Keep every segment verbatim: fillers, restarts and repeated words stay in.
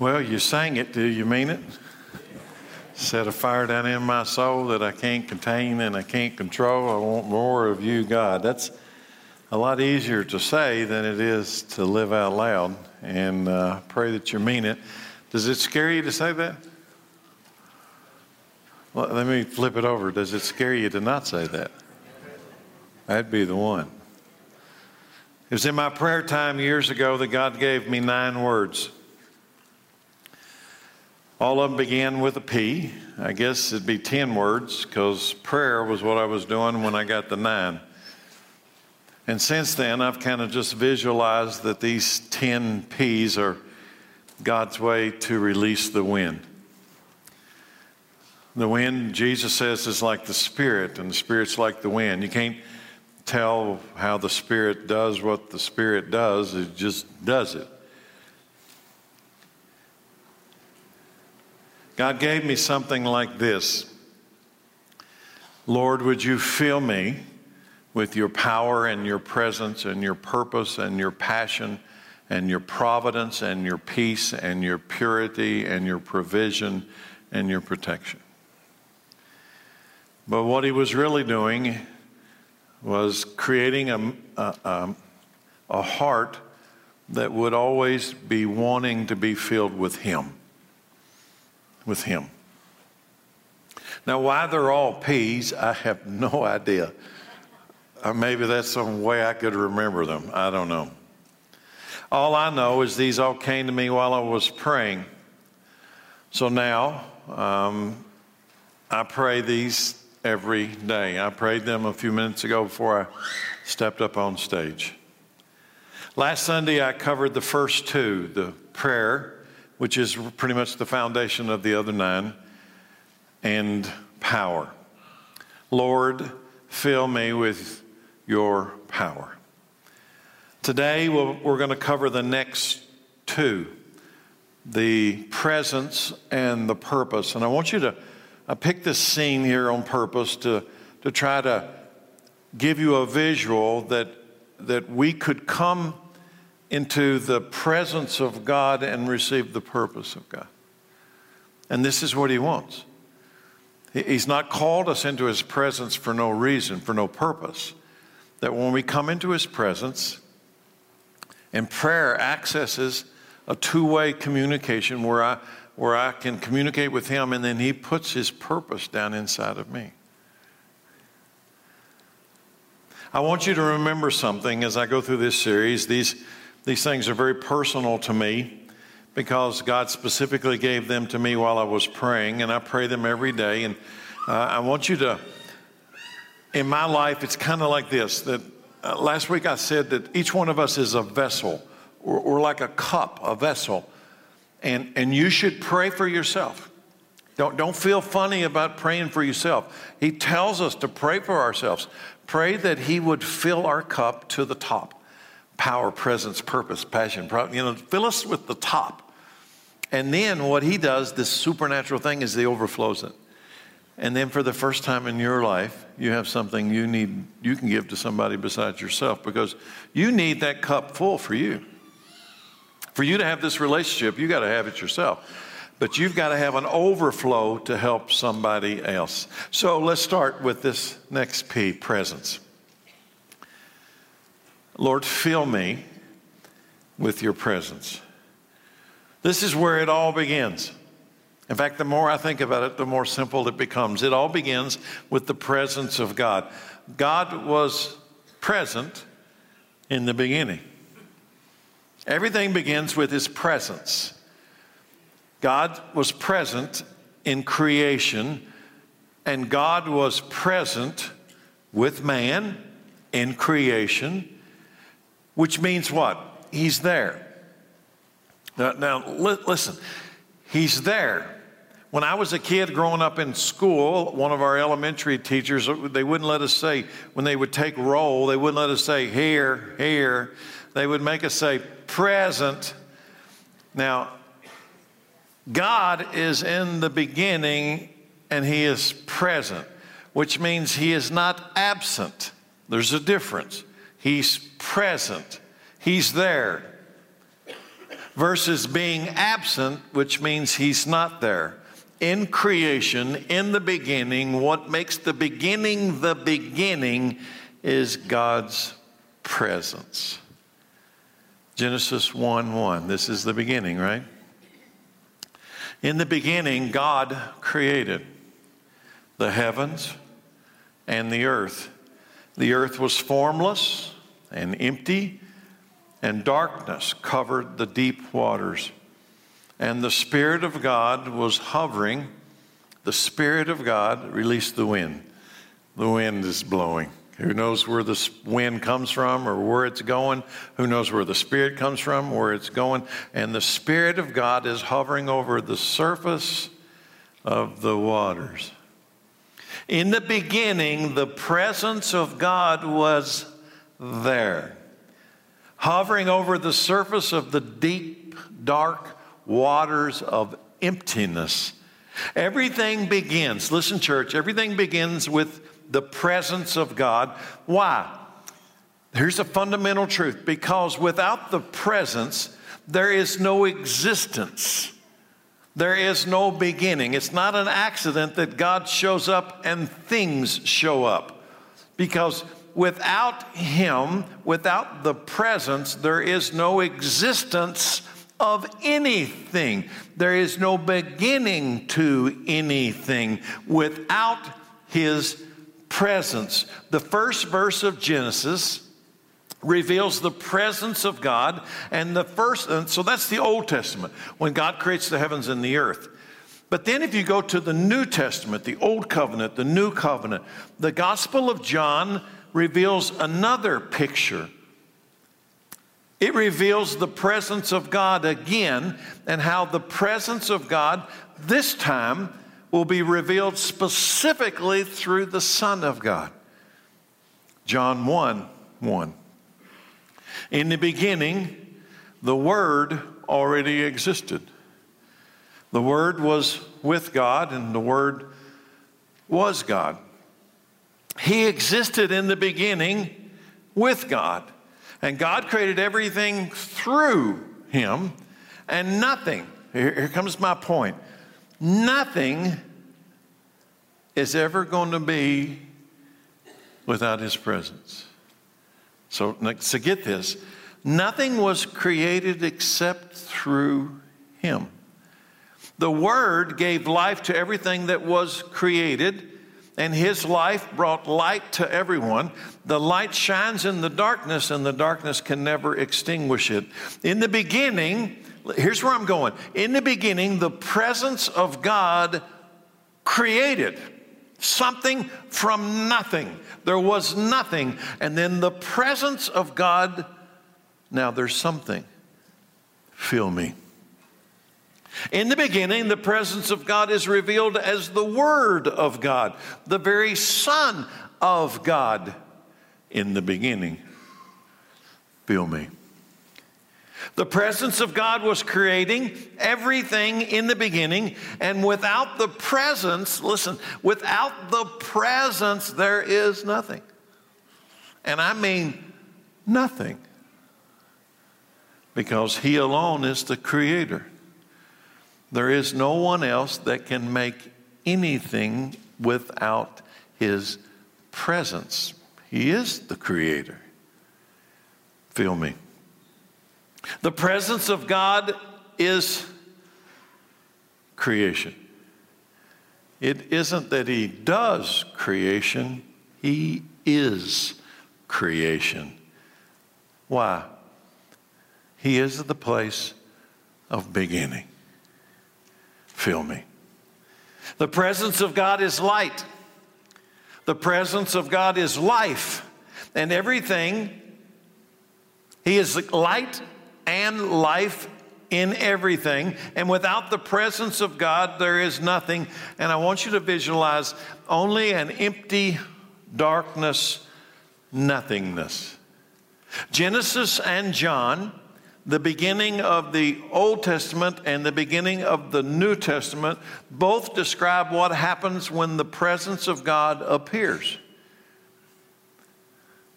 Well, you sang it. Do you mean it? Set a fire down in my soul that I can't contain and I can't control. I want more of you, God. That's a lot easier to say than it is to live out loud, and uh, pray that you mean it. Does it scare you to say that? Well, let me flip it over. Does it scare you to not say that? That'd be the one. It was in my prayer time years ago that God gave me nine words. All of them began with a P. I guess it'd be ten words, because prayer was what I was doing when I got the nine. And since then, I've kind of just visualized that these ten P's are God's way to release the wind. The wind, Jesus says, is like the Spirit, and the Spirit's like the wind. You can't tell how the Spirit does what the Spirit does. It just does it. God gave me something like this. Lord, would you fill me with your power and your presence and your purpose and your passion and your providence and your peace and your purity and your provision and your protection. But what he was really doing was creating a, a, a heart that would always be wanting to be filled with him. With him. Now, why they're all P's, I have no idea. Or maybe that's some way I could remember them. I don't know. All I know is these all came to me while I was praying. So now, um, I pray these every day. I prayed them a few minutes ago before I stepped up on stage. Last Sunday, I covered the first two, the prayer, which is pretty much the foundation of the other nine, and power. Lord, fill me with your power. Today, we'll, we're going to cover the next two, the presence and the purpose. And I want you to, I picked this scene here on purpose to, to try to give you a visual that, that we could come into the presence of God and receive the purpose of God. And this is what he wants. He's not called us into his presence for no reason, for no purpose. That when we come into his presence, and prayer accesses a two-way communication where I, where I can communicate with him, and then he puts his purpose down inside of me. I want you to remember something as I go through this series. These These things are very personal to me because God specifically gave them to me while I was praying, and I pray them every day. And uh, I want you to, in my life, it's kind of like this, that uh, last week I said that each one of us is a vessel, or, or like a cup, a vessel, and, and you should pray for yourself. Don't, don't feel funny about praying for yourself. He tells us to pray for ourselves. Pray that he would fill our cup to the top. Power, presence, purpose, passion, you know, fill us with the top. And then what he does, this supernatural thing, is he overflows it. And then for the first time in your life, you have something you need, you can give to somebody besides yourself, because you need that cup full for you. For you to have this relationship, you got to have it yourself. But you've got to have an overflow to help somebody else. So let's start with this next P, presence. Lord, fill me with your presence. This is where it all begins. In fact, the more I think about it, the more simple it becomes. It all begins with the presence of God. God was present in the beginning. Everything begins with his presence. God was present in creation, and God was present with man in creation. Which means what? He's there. Now, now li- listen, he's there. When I was a kid growing up in school, one of our elementary teachers, they wouldn't let us say, when they would take roll, they wouldn't let us say, here, here. They would make us say, present. Now, God is in the beginning and he is present, which means he is not absent. There's a difference. He's present. He's there. versus being absent, which means he's not there. In creation, in the beginning, what makes the beginning the beginning is God's presence. Genesis one one, this is the beginning, right? In the beginning, God created the heavens and the earth. The earth was formless and empty, and darkness covered the deep waters. And the Spirit of God was hovering. The Spirit of God released the wind. The wind is blowing. Who knows where the wind comes from or where it's going? Who knows where the Spirit comes from, where it's going? And the Spirit of God is hovering over the surface of the waters. In the beginning, the presence of God was there, hovering over the surface of the deep, dark waters of emptiness. Everything begins, listen, church, everything begins with the presence of God. Why? Here's a fundamental truth. Because without the presence, there is no existence. There is no beginning. It's not an accident that God shows up and things show up. Because without Him, without the presence, there is no existence of anything. There is no beginning to anything without His presence. The first verse of Genesis reveals the presence of God, and the first, and so that's the Old Testament, when God creates the heavens and the earth. But then if you go to the New Testament, the Old Covenant, the New Covenant, the Gospel of John reveals another picture. It reveals the presence of God again, and how the presence of God this time will be revealed specifically through the Son of God. John one one. In the beginning, the Word already existed. The Word was with God, and the Word was God. He existed in the beginning with God. And God created everything through Him, and nothing, here, here comes my point, nothing is ever going to be without His presence. So, so get this, nothing was created except through Him. The Word gave life to everything that was created, and His life brought light to everyone. The light shines in the darkness, and the darkness can never extinguish it. In the beginning, here's where I'm going. In the beginning, the presence of God created something from nothing. There was nothing. And then the presence of God, now there's something. Fill me. In the beginning, the presence of God is revealed as the Word of God, the very Son of God. In the beginning, fill me. The presence of God was creating everything in the beginning, and without the presence, listen, without the presence, there is nothing. And I mean nothing, because He alone is the Creator. There is no one else that can make anything without His presence. He is the Creator. Feel me. The presence of God is creation. It isn't that He does creation. He is creation. Why? He is the place of beginning. Feel me. The presence of God is light. The presence of God is life. And everything, He is light and life in everything. And without the presence of God, there is nothing. And I want you to visualize only an empty darkness, nothingness. Genesis and John, the beginning of the Old Testament and the beginning of the New Testament, both describe what happens when the presence of God appears.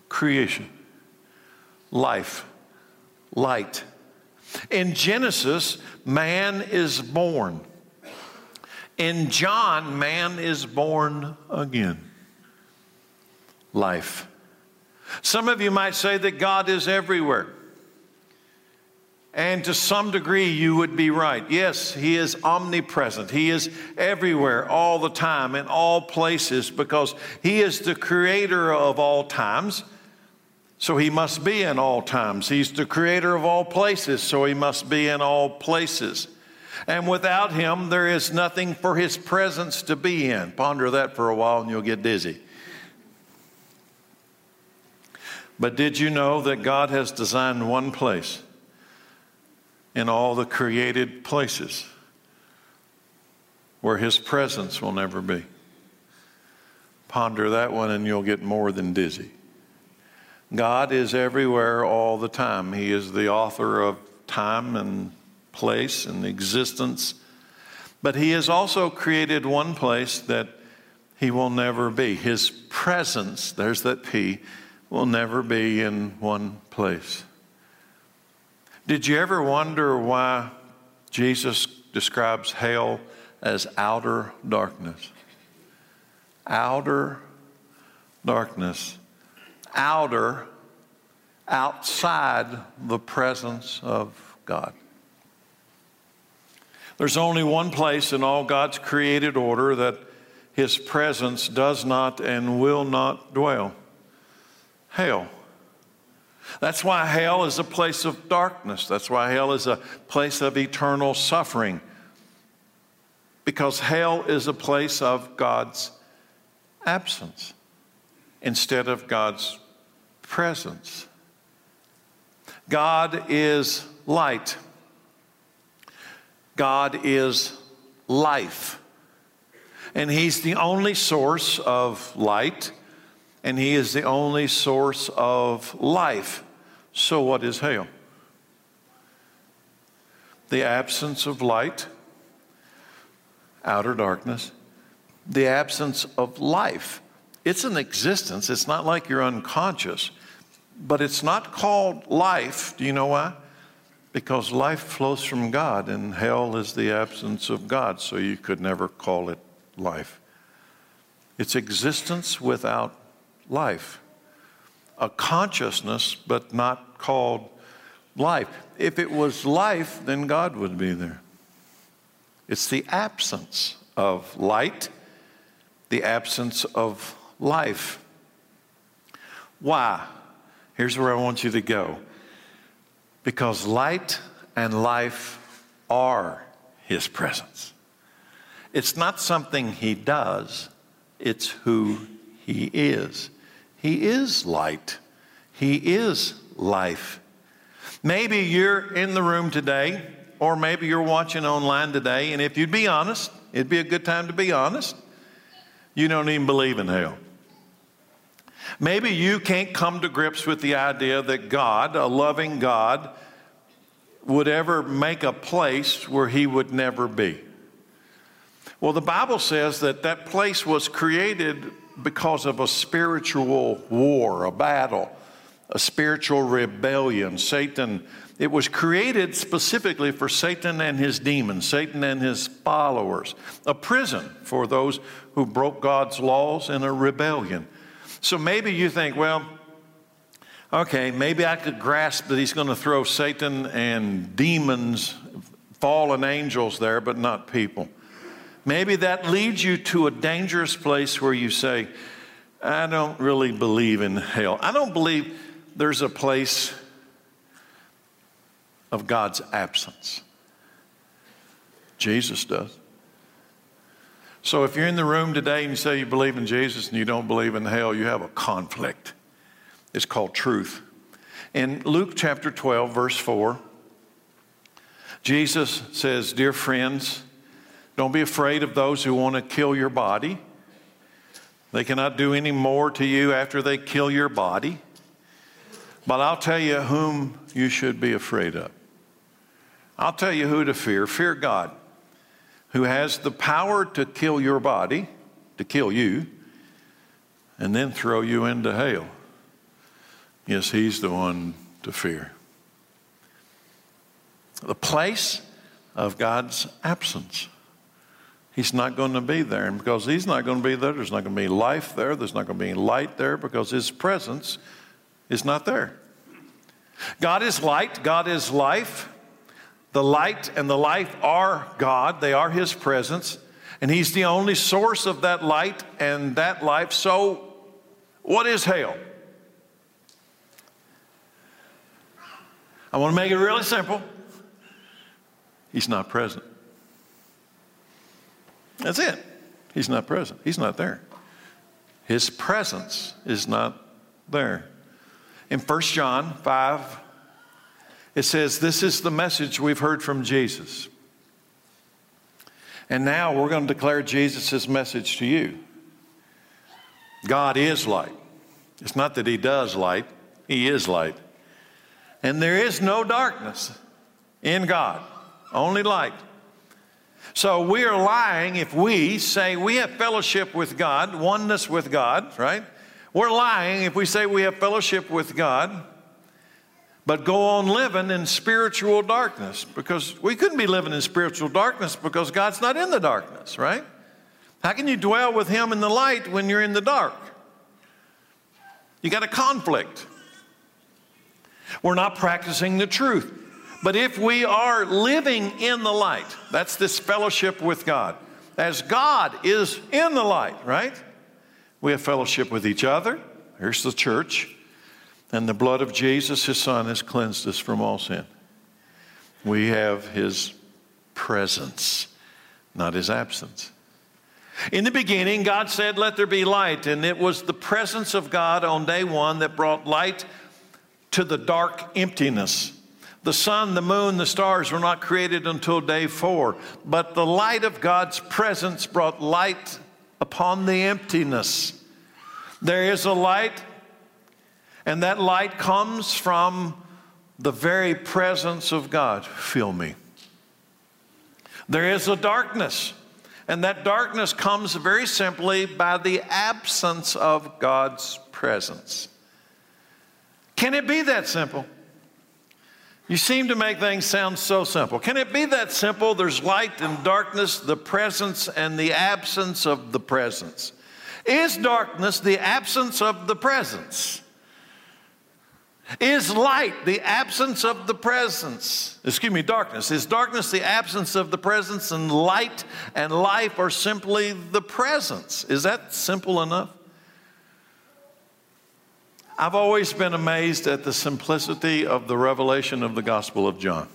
Creation, life, light. In Genesis, man is born. In John, man is born again. Life. Some of you might say that God is everywhere. And to some degree, you would be right. Yes, He is omnipresent. He is everywhere, all the time, in all places, because He is the creator of all times, so He must be in all times. He's the creator of all places, so He must be in all places. And without Him, there is nothing for His presence to be in. Ponder that for a while and you'll get dizzy. But did you know that God has designed one place in all the created places where His presence will never be? Ponder that one and you'll get more than dizzy. God is everywhere all the time. He is the author of time and place and existence. But He has also created one place that He will never be. His presence, there's that P, will never be in one place. Did you ever wonder why Jesus describes hell as outer darkness? Outer darkness. Outer, outside the presence of God. There's only one place in all God's created order that His presence does not and will not dwell. Hell. That's why hell is a place of darkness. That's why hell is a place of eternal suffering. Because hell is a place of God's absence instead of God's presence. God is light. God is life. And He's the only source of light. And He is the only source of life. So what is hell? The absence of light, outer darkness, the absence of life. It's an existence. It's not like you're unconscious, but it's not called life. Do you know why? Because life flows from God, and hell is the absence of God, so you could never call it life. It's existence without life, a consciousness, but not called life. If it was life, then God would be there. It's the absence of light, the absence of life. Why? Here's where I want you to go. Because light and life are His presence. It's not something He does, it's who He is. He is light. He is life. Maybe you're in the room today, or maybe you're watching online today, and if you'd be honest, it'd be a good time to be honest, you don't even believe in hell. Maybe you can't come to grips with the idea that God, a loving God, would ever make a place where He would never be. Well, the Bible says that that place was created because of a spiritual war, a battle, a spiritual rebellion. Satan, it was created specifically for Satan and his demons, Satan and his followers, a prison for those who broke God's laws in a rebellion. So maybe you think, well, okay, maybe I could grasp that He's going to throw Satan and demons, fallen angels there, but not people. Maybe that leads you to a dangerous place where you say, I don't really believe in hell. I don't believe there's a place of God's absence. Jesus does. So if you're in the room today and you say you believe in Jesus and you don't believe in hell, you have a conflict. It's called truth. In Luke chapter twelve, verse four, Jesus says, "Dear friends, don't be afraid of those who want to kill your body. They cannot do any more to you after they kill your body. But I'll tell you whom you should be afraid of." I'll tell you who to fear. Fear God, who has the power to kill your body, to kill you, and then throw you into hell. Yes, He's the one to fear. the place of God's absence. He's not going to be there. And because he's not going to be there, there's not going to be life there. There's not going to be light there because his presence is not there. God is light. God is life. The light and the life are God. They are his presence. And he's the only source of that light and that life. So what is hell? I want to make it really simple. He's not present. That's it. He's not present. He's not there. His presence is not there. In First John five, it says, this is the message we've heard from Jesus. And now we're going to declare Jesus' message to you. God is light. It's not that he does light. He is light. And there is no darkness in God. Only light. So we are lying if we say we have fellowship with God, oneness with God, right? We're lying if we say we have fellowship with God, but go on living in spiritual darkness, because we couldn't be living in spiritual darkness because God's not in the darkness, right? How can you dwell with him in the light when you're in the dark? You got a conflict. We're not practicing the truth. But if we are living in the light, that's this fellowship with God. As God is in the light, right? We have fellowship with each other. Here's the church. And the blood of Jesus, his son, has cleansed us from all sin. We have his presence, not his absence. In the beginning, God said, let there be light. And it was the presence of God on day one that brought light to the dark emptiness. The sun, the moon, the stars were not created until day four. But the light of God's presence brought light upon the emptiness. There is a light, and that light comes from the very presence of God. Fill me. There is a darkness, and that darkness comes very simply by the absence of God's presence. Can it be that simple? You seem to make things sound so simple. Can it be that simple? There's light and darkness, the presence and the absence of the presence. Is darkness the absence of the presence? Is light the absence of the presence? Excuse me, darkness. Is darkness the absence of the presence, and light and life are simply the presence? Is that simple enough? I've always been amazed at the simplicity of the revelation of the Gospel of John.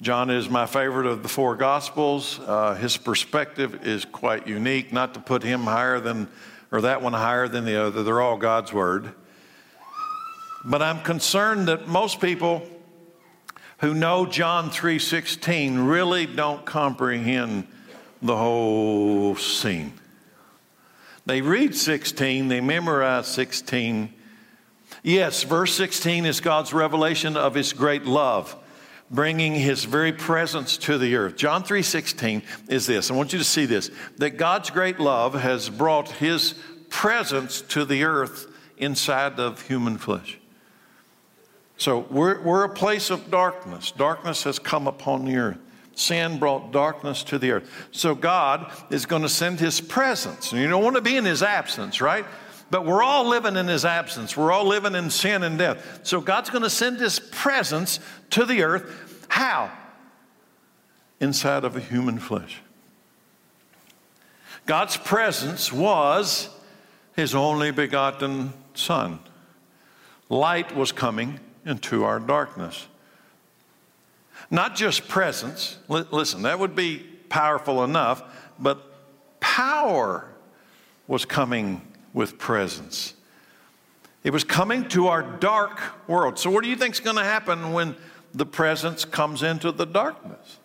John is my favorite of the four Gospels. Uh, his perspective is quite unique, not to put him higher than, or that one higher than the other. They're all God's Word. But I'm concerned that most people who know John three sixteen really don't comprehend the whole scene. They read sixteen, they memorize sixteen. Yes, verse sixteen is God's revelation of his great love, bringing his very presence to the earth. John three sixteen is this. I want you to see this, that God's great love has brought his presence to the earth inside of human flesh. So we're, we're a place of darkness. Darkness has come upon the earth. Sin brought darkness to the earth. So God is going to send his presence. And you don't want to be in his absence, right? But we're all living in his absence. We're all living in sin and death. So God's going to send his presence to the earth. How? Inside of a human flesh. God's presence was his only begotten son. Light was coming into our darkness. Not just presence. L- listen, that would be powerful enough, but power was coming with presence. It was coming to our dark world. So what do you think is going to happen when the presence comes into the darkness?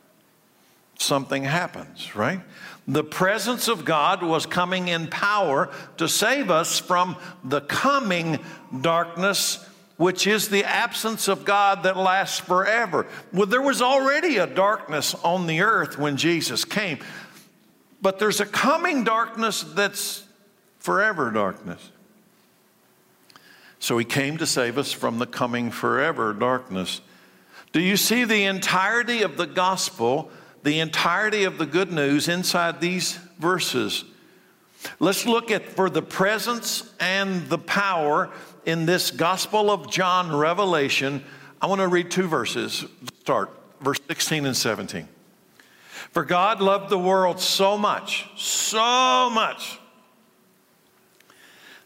Something happens, right? The presence of God was coming in power to save us from the coming darkness, which is the absence of God that lasts forever. Well, there was already a darkness on the earth when Jesus came, but there's a coming darkness that's forever darkness. So he came to save us from the coming forever darkness, Do you see the entirety of the gospel, the entirety of the good news inside these verses? Let's look at for the presence and the power in this Gospel of John Revelation. I want to read two verses. Start verse sixteen and seventeen. For God loved the world so much, so much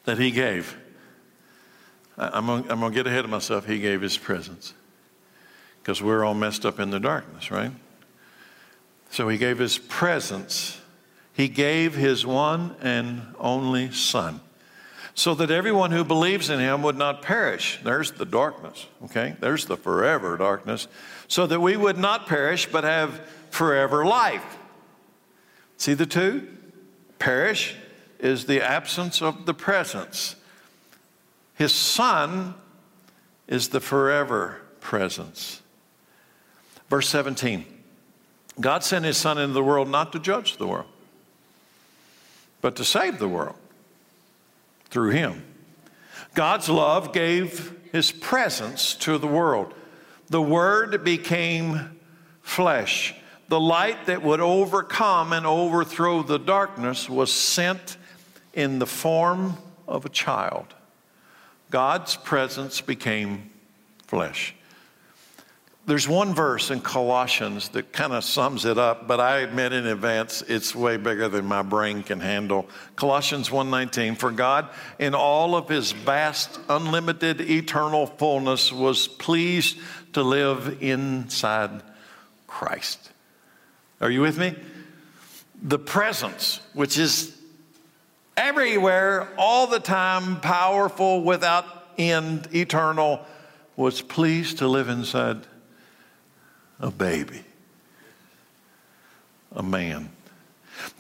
that he gave. I'm gonna, I'm gonna get ahead of myself. He gave his presence. Because we're all messed up in the darkness, right? So he gave his presence. He gave his one and only Son, so that everyone who believes in him would not perish. There's the darkness, okay? There's the forever darkness. So that we would not perish, but have forever life. See the two? Perish is the absence of the presence. His Son is the forever presence. Verse seventeen, God sent his Son into the world not to judge the world, but to save the world through him. God's love gave his presence to the world. The Word became flesh. The light that would overcome and overthrow the darkness was sent in the form of a child. God's presence became flesh. There's one verse in Colossians that kind of sums it up, but I admit in advance it's way bigger than my brain can handle. Colossians one nineteen, for God in all of his vast, unlimited, eternal fullness was pleased to live inside Christ. Are you with me? The presence, which is everywhere, all the time, powerful, without end, eternal, was pleased to live inside Christ. A baby, a man.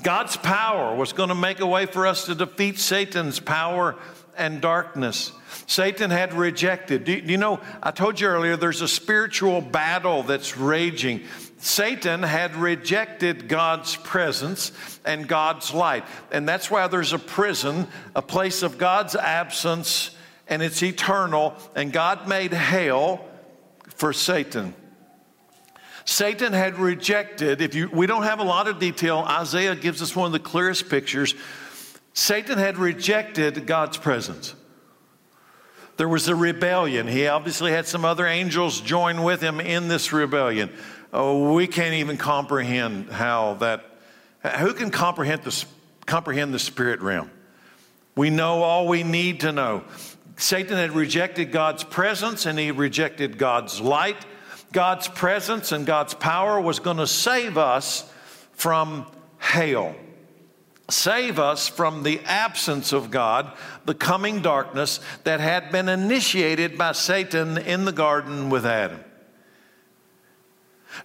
God's power was going to make a way for us to defeat Satan's power and darkness. Satan had rejected. Do you know, I told you earlier, there's a spiritual battle that's raging. Satan had rejected God's presence and God's light. And that's why there's a prison, a place of God's absence, and it's eternal. And God made hell for Satan. Satan had rejected, if you, we don't have a lot of detail, Isaiah gives us one of the clearest pictures. Satan had rejected God's presence. There was a rebellion. He obviously had some other angels join with him in this rebellion. Oh, we can't even comprehend how that, who can comprehend the, comprehend the spirit realm? We know all we need to know. Satan had rejected God's presence and he rejected God's light. God's presence and God's power was going to save us from hell, save us from the absence of God, the coming darkness that had been initiated by Satan in the garden with Adam.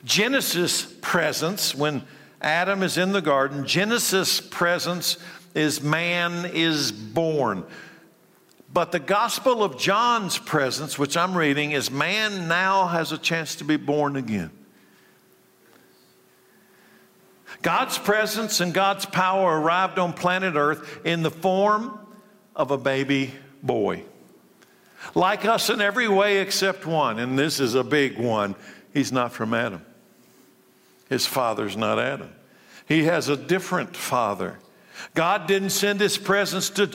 Genesis presence, when Adam is in the garden, Genesis presence is man is born. But the Gospel of John's presence, which I'm reading, is man now has a chance to be born again. God's presence and God's power arrived on planet Earth in the form of a baby boy. Like us in every way except one, and this is a big one, he's not from Adam. His father's not Adam. He has a different father. God didn't send his presence to,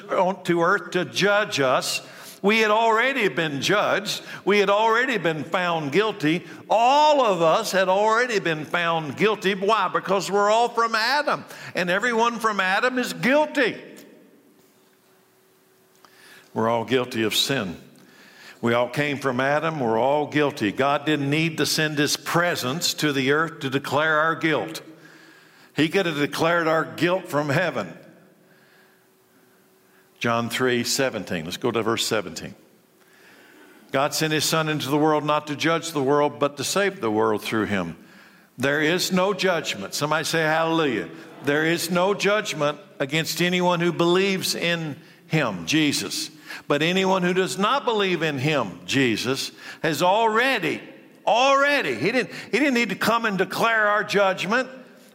to earth to judge us. We had already been judged. We had already been found guilty. All of us had already been found guilty. Why? Because we're all from Adam, and everyone from Adam is guilty. We're all guilty of sin. We all came from Adam. We're all guilty. God didn't need to send his presence to the earth to declare our guilt. He could have declared our guilt from heaven. John three seventeen. Let's go to verse seventeen. God sent his Son into the world not to judge the world, but to save the world through him. There is no judgment. Somebody say hallelujah. There is no judgment against anyone who believes in him, Jesus. But anyone who does not believe in him, Jesus, has already, already, he didn't, he didn't need to come and declare our judgment.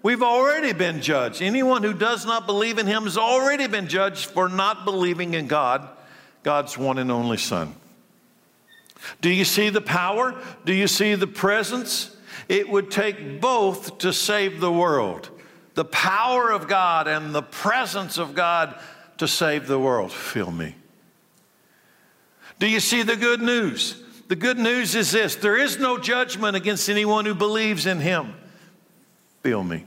We've already been judged. Anyone who does not believe in him has already been judged for not believing in God, God's one and only Son. Do you see the power? Do you see the presence? It would take both to save the world. The power of God and the presence of God to save the world. Fill me. Do you see the good news? The good news is this: there is no judgment against anyone who believes in him. Fill me.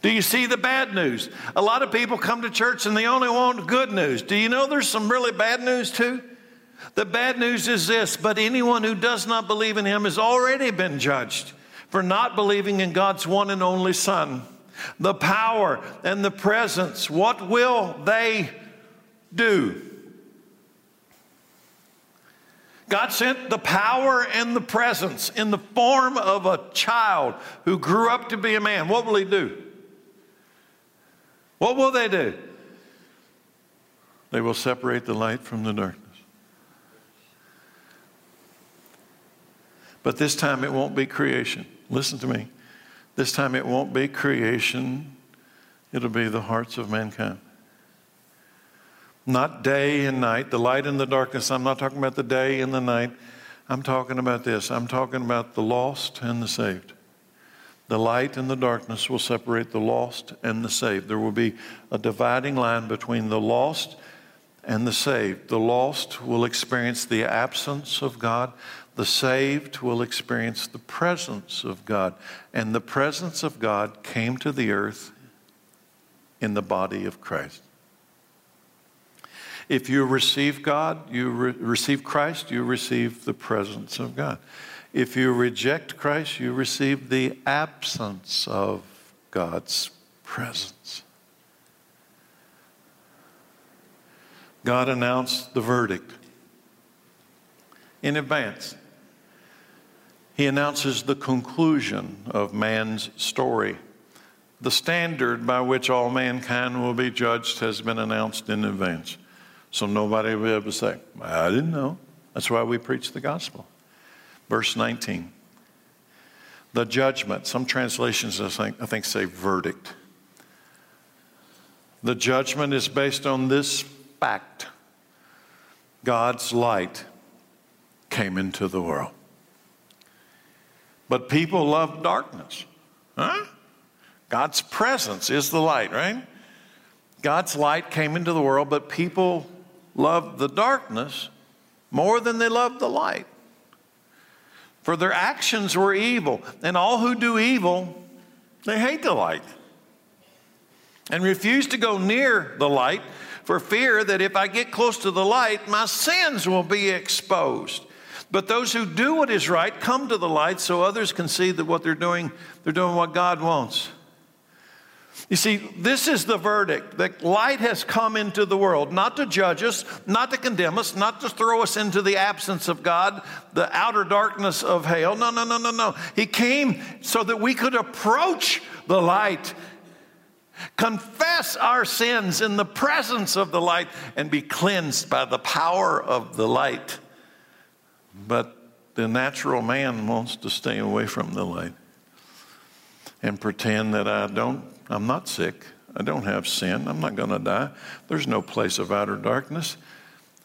Do you see the bad news? A lot of people come to church and they only want good news. Do you know there's some really bad news too? The bad news is this: but anyone who does not believe in him has already been judged for not believing in God's one and only Son. The power and the presence, what will they do? God sent the power and the presence in the form of a child who grew up to be a man. What will he do? What will they do? They will separate the light from the darkness. But this time it won't be creation. Listen to me. This time it won't be creation. It'll be the hearts of mankind. Not day and night, the light and the darkness. I'm not talking about the day and the night. I'm talking about this. I'm talking about the lost and the saved. The light and the darkness will separate the lost and the saved. There will be a dividing line between the lost and the saved. The lost will experience the absence of God. The saved will experience the presence of God. And the presence of God came to the earth in the body of Christ. If you receive God, you re- receive Christ, you receive the presence of God. If you reject Christ, you receive the absence of God's presence. God announced the verdict in advance. He announces the conclusion of man's story. The standard by which all mankind will be judged has been announced in advance. So nobody will ever say, I didn't know. That's why we preach the gospel. Verse nineteen. The judgment. Some translations, I think, I think say verdict. The judgment is based on this fact. God's light came into the world. But people love darkness. Huh? God's presence is the light, right? God's light came into the world, but people love the darkness more than they love the light. For their actions were evil, and all who do evil, they hate the light and refuse to go near the light for fear that if I get close to the light, my sins will be exposed. But those who do what is right come to the light so others can see that what they're doing, they're doing what God wants. You see, this is the verdict, that light has come into the world, not to judge us, not to condemn us, not to throw us into the absence of God, the outer darkness of hell. No, no, no, no, no. He came so that we could approach the light, confess our sins in the presence of the light, and be cleansed by the power of the light. But the natural man wants to stay away from the light and pretend that I don't. I'm not sick. I don't have sin. I'm not going to die. There's no place of outer darkness.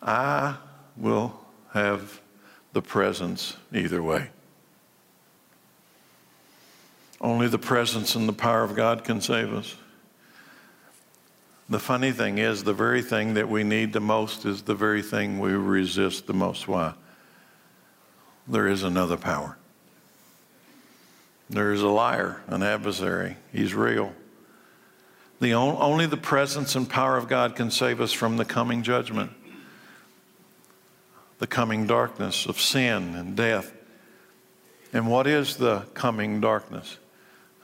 I will have the presence either way. Only the presence and the power of God can save us. The funny thing is, the very thing that we need the most is the very thing we resist the most. Why? There is another power. There is a liar, an adversary. He's real. The on, only the presence and power of God can save us from the coming judgment, the coming darkness of sin and death. And what is the coming darkness?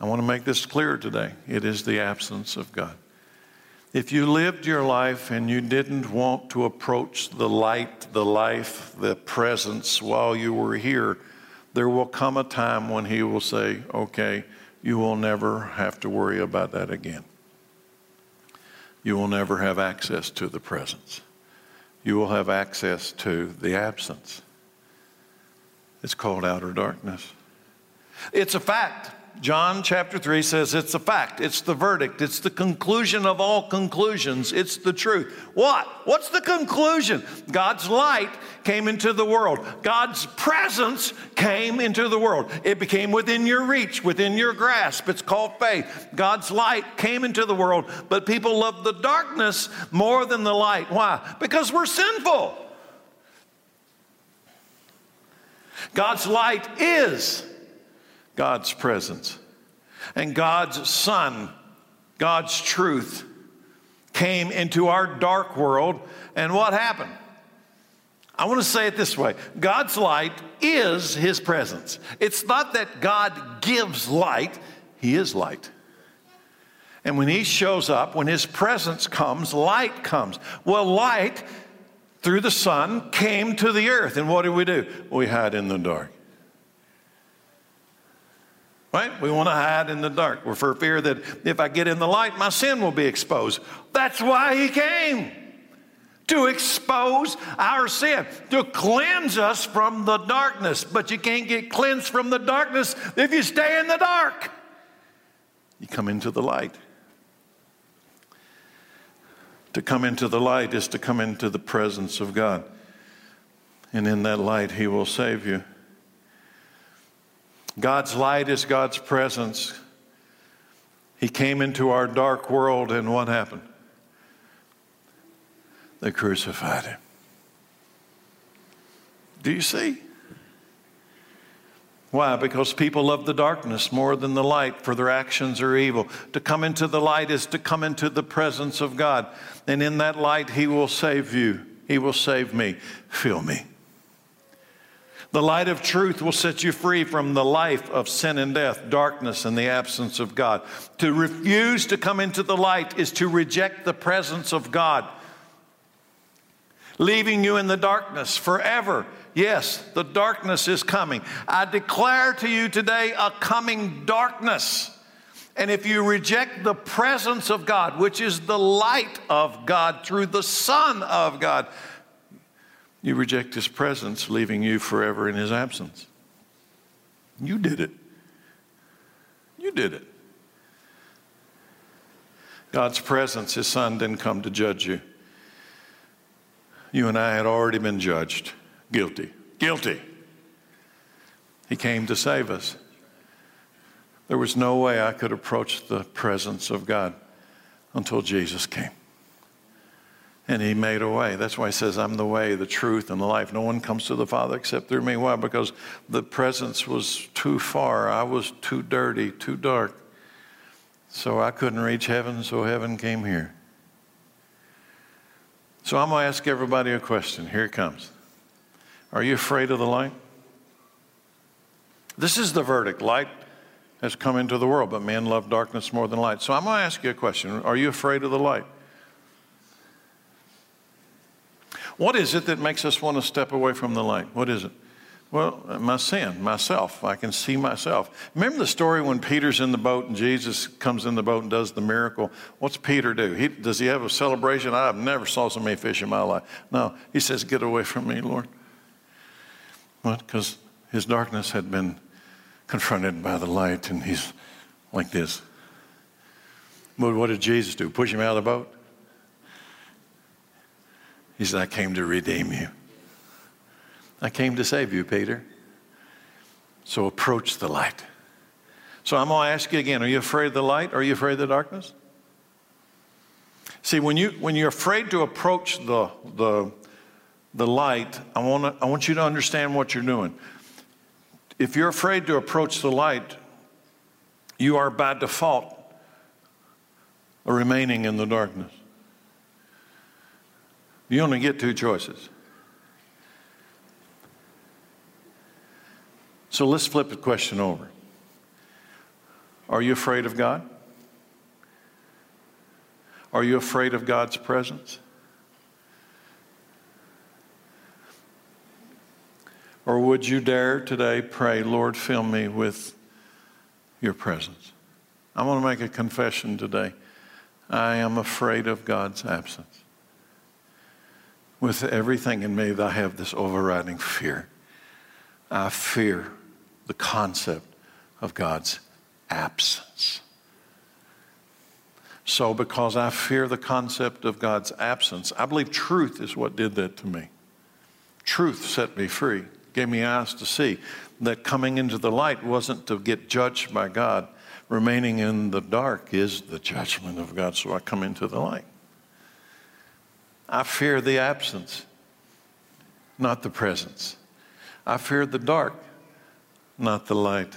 I want to make this clear today. It is the absence of God. If you lived your life and you didn't want to approach the light, the life, the presence while you were here, there will come a time when he will say, okay, you will never have to worry about that again. You will never have access to the presence. You will have access to the absence. It's called outer darkness. It's a fact. John chapter three says it's a fact. It's the verdict. It's the conclusion of all conclusions. It's the truth. What? What's the conclusion? God's light came into the world. God's presence came into the world. It became within your reach, within your grasp. It's called faith. God's light came into the world, but people love the darkness more than the light. Why? Because we're sinful. God's light is God's presence, and God's Son, God's truth, came into our dark world, and what happened? I want to say it this way. God's light is His presence. It's not that God gives light. He is light. And when He shows up, when His presence comes, light comes. Well, light through the sun came to the earth, and what do we do? We hide in the dark. Right? We want to hide in the dark. We're for fear that if I get in the light, my sin will be exposed. That's why He came, to expose our sin, to cleanse us from the darkness. But you can't get cleansed from the darkness if you stay in the dark. You come into the light. To come into the light is to come into the presence of God. And in that light, He will save you. God's light is God's presence. He came into our dark world, and what happened? They crucified Him. Do you see? Why? Because people love the darkness more than the light, for their actions are evil. To come into the light is to come into the presence of God, and in that light, He will save you. He will save me. Fill me. The light of truth will set you free from the life of sin and death, darkness, and the absence of God. To refuse to come into the light is to reject the presence of God, leaving you in the darkness forever. Yes, the darkness is coming. I declare to you today a coming darkness. And if you reject the presence of God, which is the light of God through the Son of God, you reject His presence, leaving you forever in His absence. You did it. You did it. God's presence, His Son didn't come to judge you. You and I had already been judged. Guilty. Guilty. He came to save us. There was no way I could approach the presence of God until Jesus came. And He made a way. That's why He says, I'm the way, the truth, and the life. No one comes to the Father except through me. Why? Because the presence was too far. I was too dirty, too dark. So I couldn't reach heaven, so heaven came here. So I'm going to ask everybody a question. Here it comes. Are you afraid of the light? This is the verdict. Light has come into the world, but men love darkness more than light. So I'm going to ask you a question. Are you afraid of the light? What is it that makes us want to step away from the light? What is it? Well, my sin, myself. I can see myself. Remember the story when Peter's in the boat and Jesus comes in the boat and does the miracle? What's Peter do? He, does he have a celebration? I've never saw so many fish in my life. No, he says, get away from me, Lord. What? Because his darkness had been confronted by the light, and he's like this. But what did Jesus do? Push him out of the boat? He said, I came to redeem you. I came to save you, Peter. So approach the light. So I'm going to ask you again, are you afraid of the light? Are you afraid of the darkness? See, when, you, when you're afraid to approach the, the, the light, I want I want you to understand what you're doing. If you're afraid to approach the light, you are by default remaining in the darkness. You only get two choices. So let's flip the question over. Are you afraid of God? Are you afraid of God's presence? Or would you dare today pray, Lord, fill me with your presence? I want to make a confession today. I am afraid of God's absence. With everything in me, I have this overriding fear. I fear the concept of God's absence. So because I fear the concept of God's absence, I believe truth is what did that to me. Truth set me free, gave me eyes to see that coming into the light wasn't to get judged by God. Remaining in the dark is the judgment of God, so I come into the light. I fear the absence, not the presence. I fear the dark, not the light.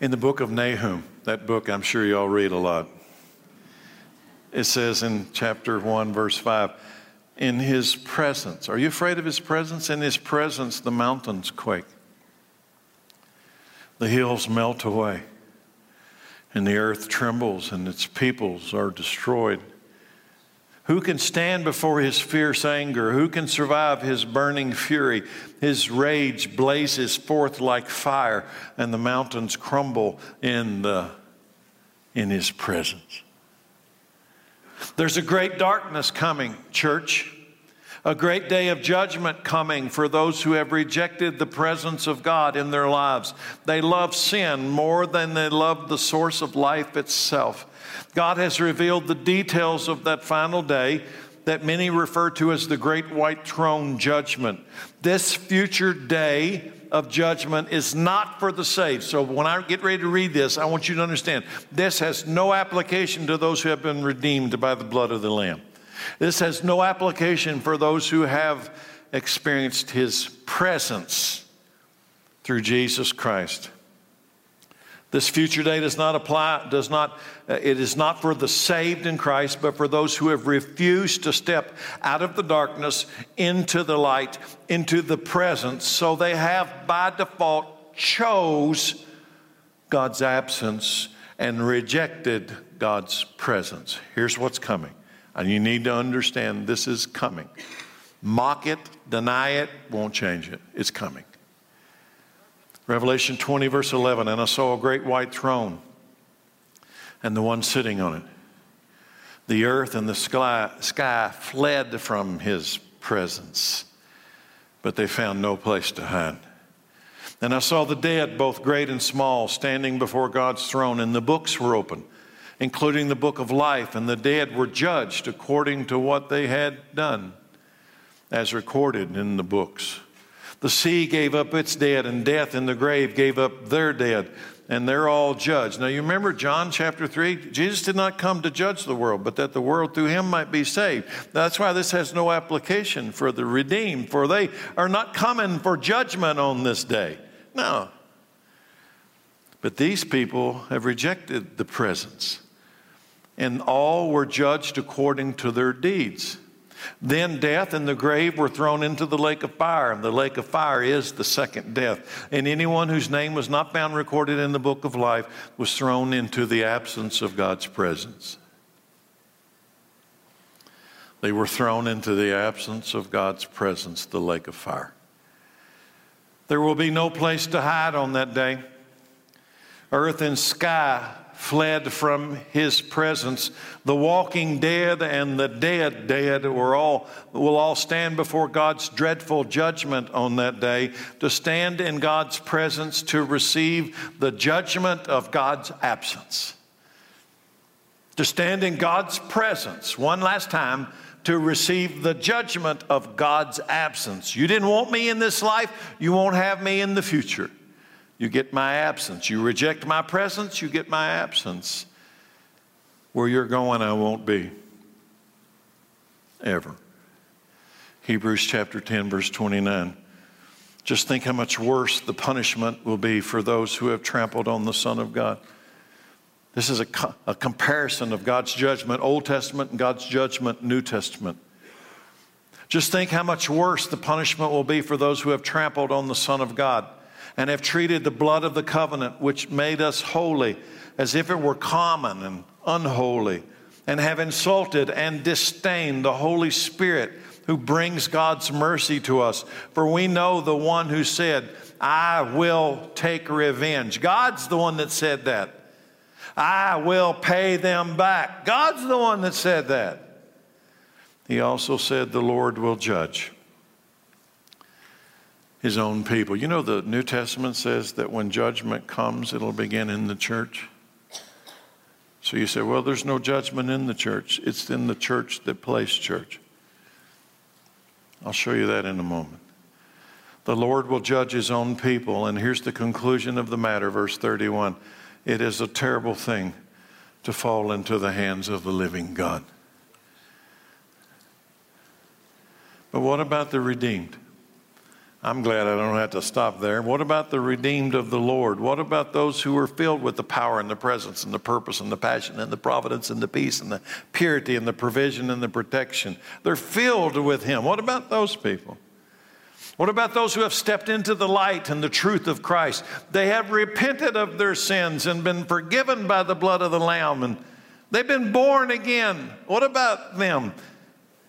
In the book of Nahum, that book I'm sure you all read a lot, it says in chapter one, verse five, in his presence. Are you afraid of his presence? In his presence, the mountains quake. The hills melt away. And the earth trembles and its peoples are destroyed. Who can stand before his fierce anger? Who can survive his burning fury? His rage blazes forth like fire, and the mountains crumble in the, in his presence. There's a great darkness coming, church. A great day of judgment coming for those who have rejected the presence of God in their lives. They love sin more than they love the source of life itself. God has revealed the details of that final day that many refer to as the Great White Throne Judgment. This future day of judgment is not for the saved. So when I get ready to read this, I want you to understand, this has no application to those who have been redeemed by the blood of the Lamb. This has no application for those who have experienced his presence through Jesus Christ. This future day does not apply, does not, it is not for the saved in Christ, but for those who have refused to step out of the darkness into the light, into the presence. So they have by default chose God's absence and rejected God's presence. Here's what's coming. And you need to understand this is coming. Mock it, deny it, won't change it. It's coming. Revelation twenty, verse eleven, and I saw a great white throne and the one sitting on it. The earth and the sky, sky fled from his presence, but they found no place to hide. And I saw the dead, both great and small, standing before God's throne, and the books were open, including the book of life, and the dead were judged according to what they had done, as recorded in the books. The sea gave up its dead, and death and the grave gave up their dead, and they're all judged. Now, you remember John chapter three? Jesus did not come to judge the world, but that the world through him might be saved. That's why this has no application for the redeemed, for they are not coming for judgment on this day. No. But these people have rejected the presence. And all were judged according to their deeds. Then death and the grave were thrown into the lake of fire, and the lake of fire is the second death. And anyone whose name was not found recorded in the book of life was thrown into the absence of God's presence. They were thrown into the absence of God's presence, the lake of fire. There will be no place to hide on that day. Earth and sky fled from his presence. The walking dead and the dead dead were all, will all stand before God's dreadful judgment on that day, to stand in God's presence to receive the judgment of God's absence. To stand in God's presence one last time to receive the judgment of God's absence. You didn't want me in this life, you won't have me in the future. You get my absence. You reject my presence, you get my absence. Where you're going, I won't be. Ever. Hebrews chapter ten, verse twenty-nine. Just think how much worse the punishment will be for those who have trampled on the Son of God. This is a, co- a comparison of God's judgment, Old Testament, and God's judgment, New Testament. Just think how much worse the punishment will be for those who have trampled on the Son of God, and have treated the blood of the covenant, which made us holy, as if it were common and unholy, and have insulted and disdained the Holy Spirit, who brings God's mercy to us. For we know the one who said, I will take revenge. God's the one that said that. I will pay them back. God's the one that said that. He also said the Lord will judge. his own people. You know, the New Testament says that when judgment comes, it'll begin in the church. So you say, well, there's no judgment in the church. It's in the church that plays church. I'll show you that in a moment. The Lord will judge his own people. And here's the conclusion of the matter, verse thirty-one. It is a terrible thing to fall into the hands of the living God. But what about the redeemed? I'm glad I don't have to stop there. What about the redeemed of the Lord? What about those who are filled with the power and the presence and the purpose and the passion and the providence and the peace and the purity and the provision and the protection? They're filled with him. What about those people? What about those who have stepped into the light and the truth of Christ? They have repented of their sins and been forgiven by the blood of the Lamb, and they've been born again. What about them?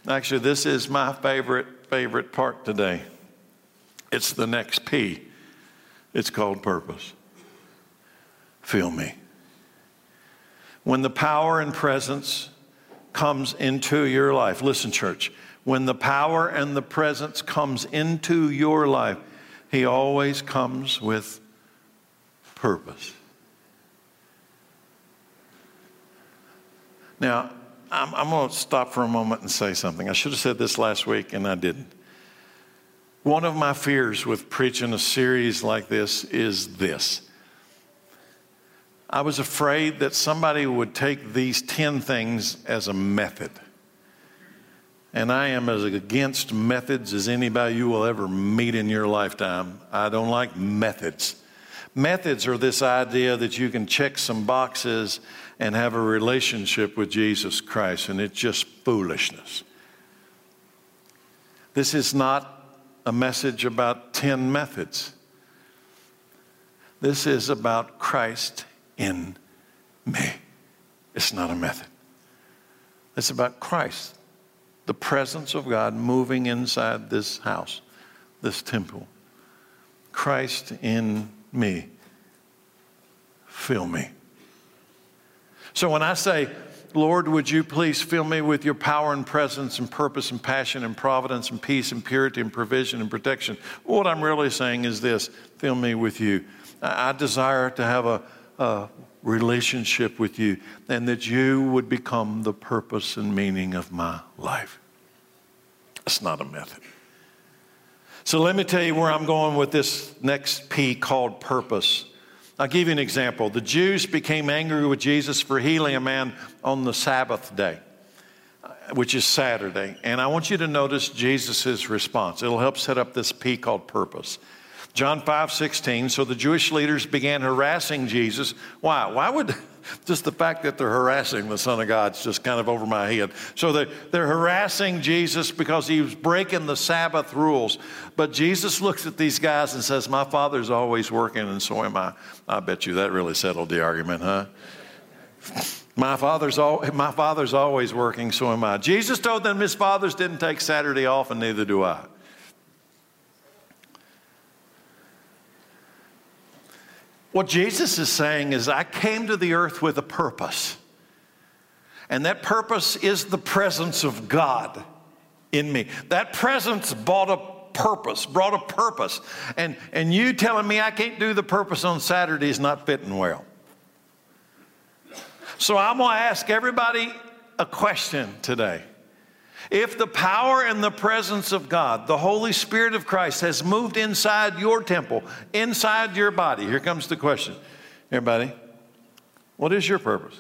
Actually, this is my favorite, favorite part today. It's the next P. It's called purpose. Fill me. When the power and presence comes into your life, listen, church, when the power and the presence comes into your life, he always comes with purpose. Now, I'm, I'm going to stop for a moment and say something. I should have said this last week, and I didn't. One of my fears with preaching a series like this is this. I was afraid that somebody would take these ten things as a method. And I am as against methods as anybody you will ever meet in your lifetime. I don't like methods. Methods are this idea that you can check some boxes and have a relationship with Jesus Christ, and it's just foolishness. This is not a message about ten methods. This is about Christ in me. It's not a method. It's about Christ, the presence of God moving inside this house, this temple. Christ in me. Fill me. So when I say, Lord, would you please fill me with your power and presence and purpose and passion and providence and peace and purity and provision and protection, what I'm really saying is this: fill me with you. I desire to have a, a relationship with you, and that you would become the purpose and meaning of my life. It's not a method. So let me tell you where I'm going with this next P called purpose. I'll give you an example. The Jews became angry with Jesus for healing a man on the Sabbath day, which is Saturday. And I want you to notice Jesus' response. It'll help set up this P called purpose. John five sixteen, so the Jewish leaders began harassing Jesus. Why? Why would, just the fact that they're harassing the Son of God is just kind of over my head. So they're, they're harassing Jesus because he was breaking the Sabbath rules. But Jesus looks at these guys and says, my Father's always working, and so am I. I bet you that really settled the argument, huh? My father's, al- my father's always working, so am I. Jesus told them his fathers didn't take Saturday off, and neither do I. What Jesus is saying is, I came to the earth with a purpose. And that purpose is the presence of God in me. That presence brought a purpose, brought a purpose. And, and you telling me I can't do the purpose on Saturday is not fitting well. So I'm going to ask everybody a question today. If the power and the presence of God, the Holy Spirit of Christ, has moved inside your temple, inside your body, here comes the question. Everybody, what is your purpose?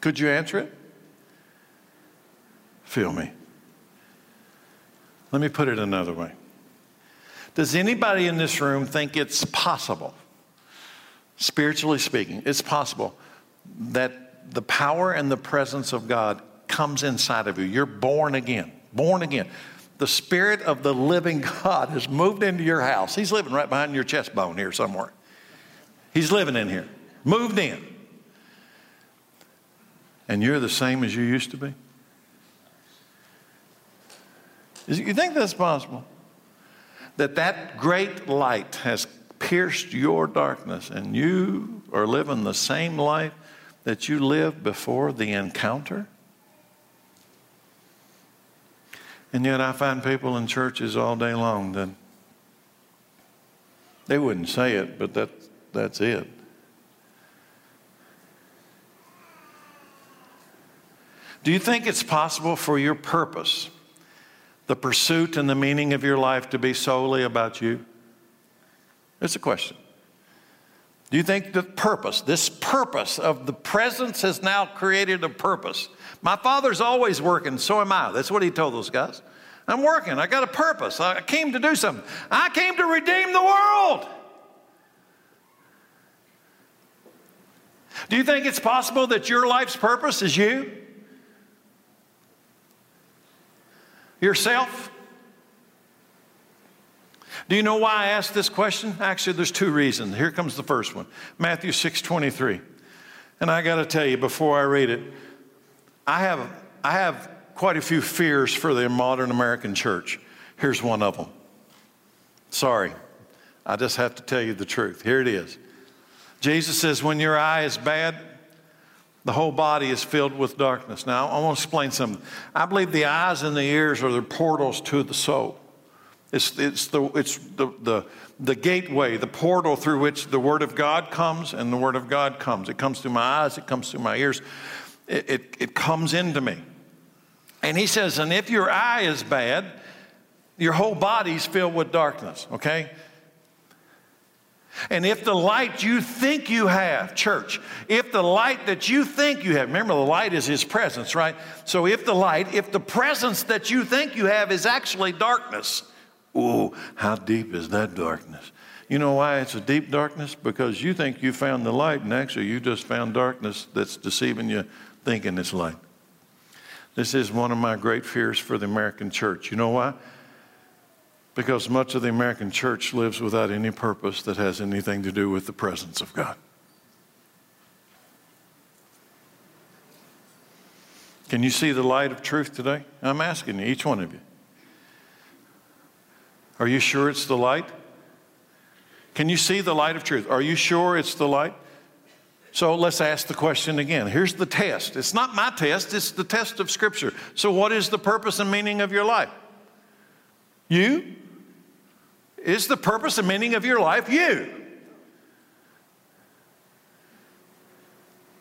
Could you answer it? Feel me. Let me put it another way. Does anybody in this room think it's possible, spiritually speaking, it's possible that the power and the presence of God comes inside of you? You're born again, born again. The Spirit of the living God has moved into your house. He's living right behind your chest bone here somewhere. He's living in here, moved in. And you're the same as you used to be? You think that's possible? That that great light has pierced your darkness, and you are living the same life that you lived before the encounter? And yet I find people in churches all day long that they wouldn't say it, but that, that's it. Do you think it's possible for your purpose, the pursuit and the meaning of your life, to be solely about you? It's a question. Do you think the purpose, this purpose of the presence has now created a purpose? My Father's always working, so am I. That's what he told those guys. I'm working. I got a purpose. I came to do something. I came to redeem the world. Do you think it's possible that your life's purpose is you? Yourself? Do you know why I asked this question? Actually, there's two reasons. Here comes the first one. Matthew six twenty-three. And I got to tell you, before I read it, I have, I have quite a few fears for the modern American church. Here's one of them. Sorry. I just have to tell you the truth. Here it is. Jesus says, when your eye is bad, the whole body is filled with darkness. Now, I want to explain something. I believe the eyes and the ears are the portals to the soul. It's, it's, the, it's the, the, the gateway, the portal through which the Word of God comes, and the Word of God comes. It comes through my eyes. It comes through my ears. It, it, it comes into me. And he says, and if your eye is bad, your whole body's filled with darkness, okay? And if the light you think you have, church, if the light that you think you have, remember the light is his presence, right? So if the light, if the presence that you think you have is actually darkness, ooh, how deep is that darkness? You know why it's a deep darkness? Because you think you found the light, and actually you just found darkness that's deceiving you, thinking it's light. This is one of my great fears for the American church. You know why? Because much of the American church lives without any purpose that has anything to do with the presence of God. Can you see the light of truth today? I'm asking you, each one of you. Are you sure it's the light? Can you see the light of truth? Are you sure it's the light? So let's ask the question again. Here's the test. It's not my test. It's the test of Scripture. So what is the purpose and meaning of your life? You? Is the purpose and meaning of your life you?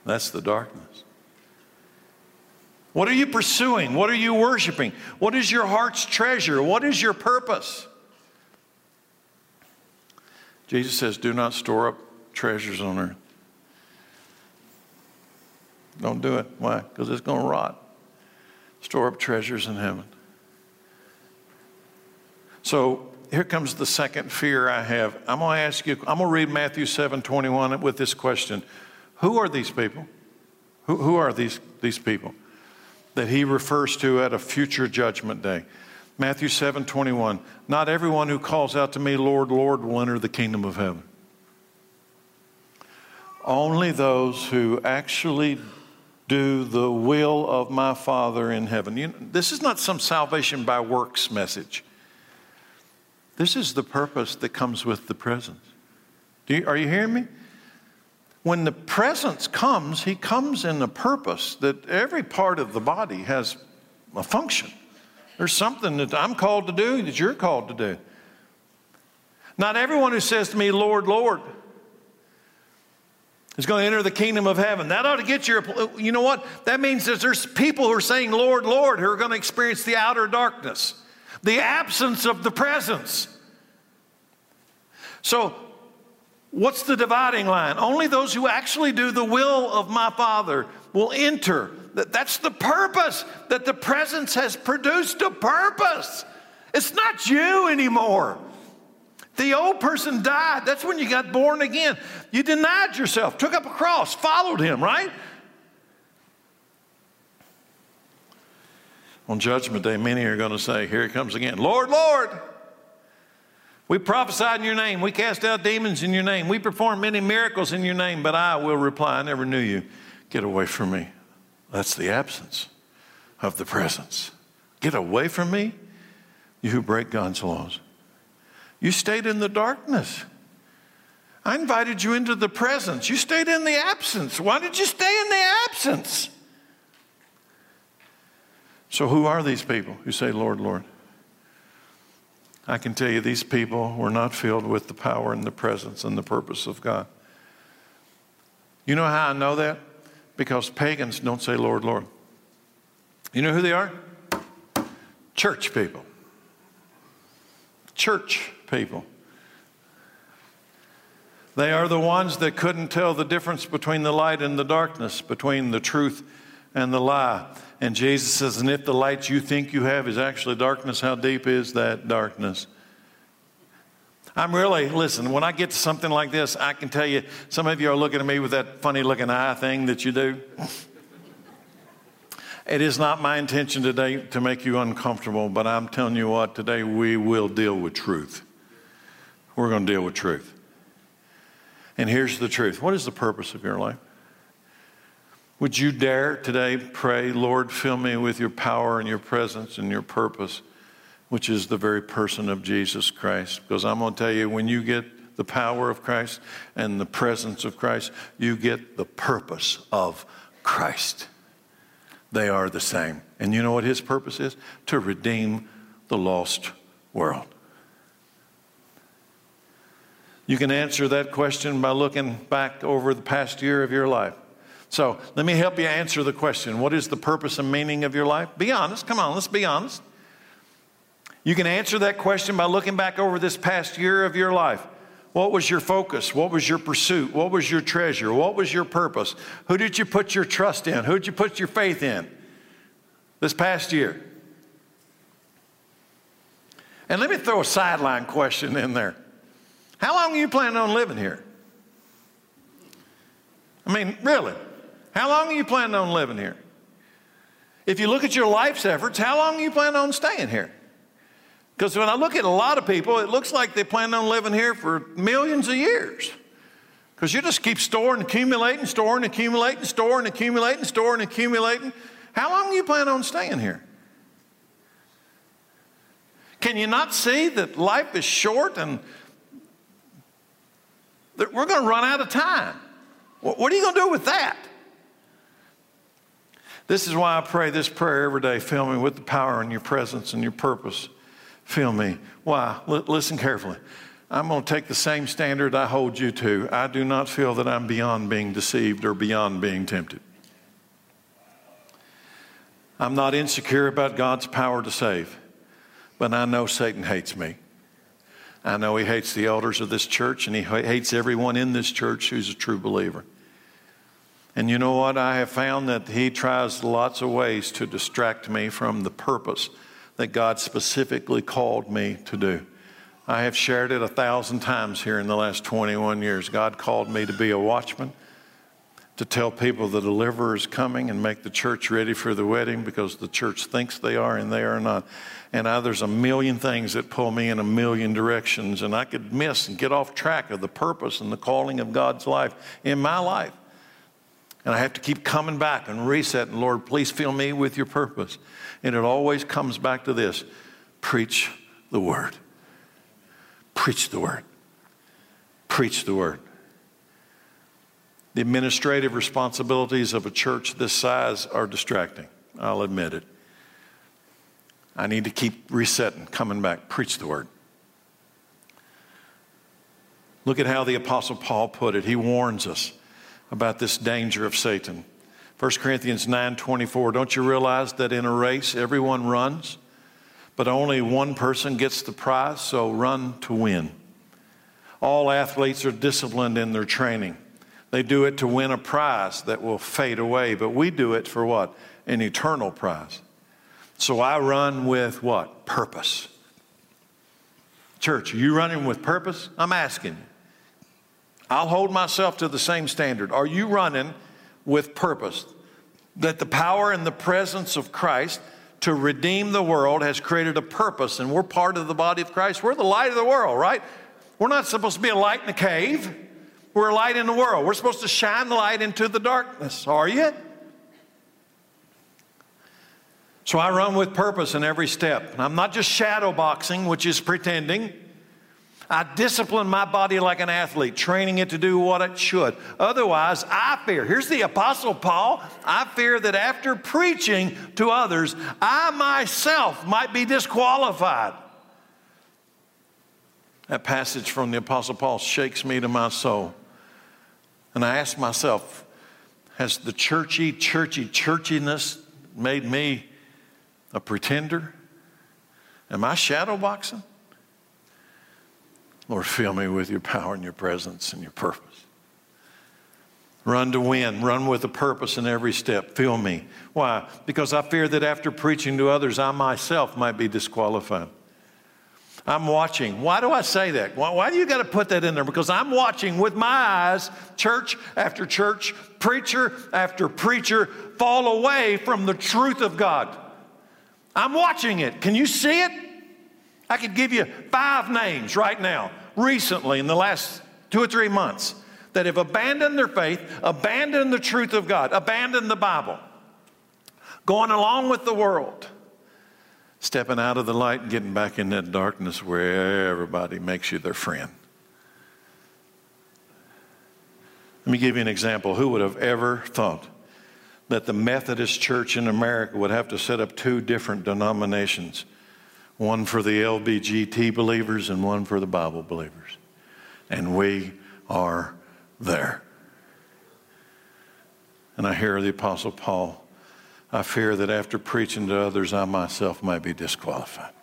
That's the darkness. What are you pursuing? What are you worshiping? What is your heart's treasure? What is your purpose? Jesus says, do not store up treasures on earth. Don't do it. Why? Because it's going to rot. Store up treasures in heaven. So here comes the second fear I have. I'm going to ask you, I'm going to read Matthew seven twenty-one with this question. Who are these people? Who, who are these, these people that he refers to at a future judgment day? Matthew seven twenty-one, not everyone who calls out to me, Lord, Lord, will enter the kingdom of heaven. Only those who actually do the will of my Father in heaven. You know, this is not some salvation by works message. This is the purpose that comes with the presence. Do you, are you hearing me? When the presence comes, he comes in a purpose that every part of the body has a function. There's something that I'm called to do that you're called to do. Not everyone who says to me, Lord, Lord, is going to enter the kingdom of heaven. That ought to get your, you know what? That means that there's people who are saying, Lord, Lord, who are going to experience the outer darkness. The absence of the presence. So what's the dividing line? Only those who actually do the will of my Father will enter. That's the purpose, that the presence has produced a purpose. It's not you anymore. The old person died. That's when you got born again. You denied yourself, took up a cross, followed him, right? On Judgment Day, many are going to say, here it comes again, Lord, Lord, we prophesied in your name. We cast out demons in your name. We performed many miracles in your name, but I will reply, I never knew you. Get away from me. That's the absence of the presence. Get away from me, you who break God's laws. You stayed in the darkness. I invited you into the presence. You stayed in the absence. Why did you stay in the absence? So who are these people who say, Lord, Lord? I can tell you these people were not filled with the power and the presence and the purpose of God. You know how I know that? Because pagans don't say, Lord, Lord. You know who they are? Church people. Church people. They are the ones that couldn't tell the difference between the light and the darkness, between the truth and the lie. And Jesus says, and if the light you think you have is actually darkness, how deep is that darkness? I'm really, listen, when I get to something like this, I can tell you, some of you are looking at me with that funny looking eye thing that you do. It is not my intention today to make you uncomfortable, but I'm telling you what, today we will deal with truth. We're going to deal with truth. And here's the truth. What is the purpose of your life? Would you dare today pray, Lord, fill me with your power and your presence and your purpose, which is the very person of Jesus Christ? Because I'm going to tell you, when you get the power of Christ and the presence of Christ, you get the purpose of Christ. They are the same. And you know what his purpose is? To redeem the lost world. You can answer that question by looking back over the past year of your life. So let me help you answer the question. What is the purpose and meaning of your life? Be honest. Come on, let's be honest. You can answer that question by looking back over this past year of your life. What was your focus? What was your pursuit? What was your treasure? What was your purpose? Who did you put your trust in? Who did you put your faith in this past year? And let me throw a sideline question in there. How long are you planning on living here? I mean, really, how long are you planning on living here? If you look at your life's efforts, how long are you planning on staying here? Because when I look at a lot of people, it looks like they plan on living here for millions of years. Because you just keep storing, accumulating, storing, accumulating, storing, accumulating, storing, accumulating. How long do you plan on staying here? Can you not see that life is short and that we're going to run out of time? What are you going to do with that? This is why I pray this prayer every day. Fill me with the power and your presence and your purpose. Fill me. Why? L- listen carefully. I'm going to take the same standard I hold you to. I do not feel that I'm beyond being deceived or beyond being tempted. I'm not insecure about God's power to save, but I know Satan hates me. I know he hates the elders of this church, and he hates everyone in this church who's a true believer. And you know what? I have found that he tries lots of ways to distract me from the purpose that God specifically called me to do. I have shared it a thousand times here in the last twenty-one years. God called me to be a watchman, to tell people the deliverer is coming and make the church ready for the wedding, because the church thinks they are and they are not. And I, there's a million things that pull me in a million directions, and I could miss and get off track of the purpose and the calling of God's life in my life. And I have to keep coming back and resetting. Lord, please fill me with your purpose. And it always comes back to this. Preach the word. Preach the word. Preach the word. The administrative responsibilities of a church this size are distracting. I'll admit it. I need to keep resetting, coming back. Preach the word. Look at how the Apostle Paul put it. He warns us about this danger of Satan. First Corinthians nine twenty-four, don't you realize that in a race everyone runs, but only one person gets the prize, so run to win. All athletes are disciplined in their training. They do it to win a prize that will fade away, but we do it for what? An eternal prize. So I run with what? Purpose. Church, are you running with purpose? I'm asking you. I'll hold myself to the same standard. Are you running with purpose? That the power and the presence of Christ to redeem the world has created a purpose, and we're part of the body of Christ. We're the light of the world, right? We're not supposed to be a light in a cave. We're a light in the world. We're supposed to shine the light into the darkness, are you? So I run with purpose in every step. And I'm not just shadow boxing, which is pretending. I discipline my body like an athlete, training it to do what it should. Otherwise, I fear. Here's the Apostle Paul. I fear that after preaching to others, I myself might be disqualified. That passage from the Apostle Paul shakes me to my soul. And I ask myself, has the churchy, churchy, churchiness made me a pretender? Am I shadow boxing? Lord, fill me with your power and your presence and your purpose. Run to win. Run with a purpose in every step. Fill me. Why? Because I fear that after preaching to others, I myself might be disqualified. I'm watching. Why do I say that? Why, why do you got to put that in there? Because I'm watching with my eyes, church after church, preacher after preacher, fall away from the truth of God. I'm watching it. Can you see it? I could give you five names right now, recently in the last two or three months, that have abandoned their faith, abandoned the truth of God, abandoned the Bible, going along with the world, stepping out of the light and getting back in that darkness where everybody makes you their friend. Let me give you an example. Who would have ever thought that the Methodist Church in America would have to set up two different denominations? One for the L B G T believers and one for the Bible believers. And we are there. And I hear the Apostle Paul, I fear that after preaching to others, I myself might be disqualified.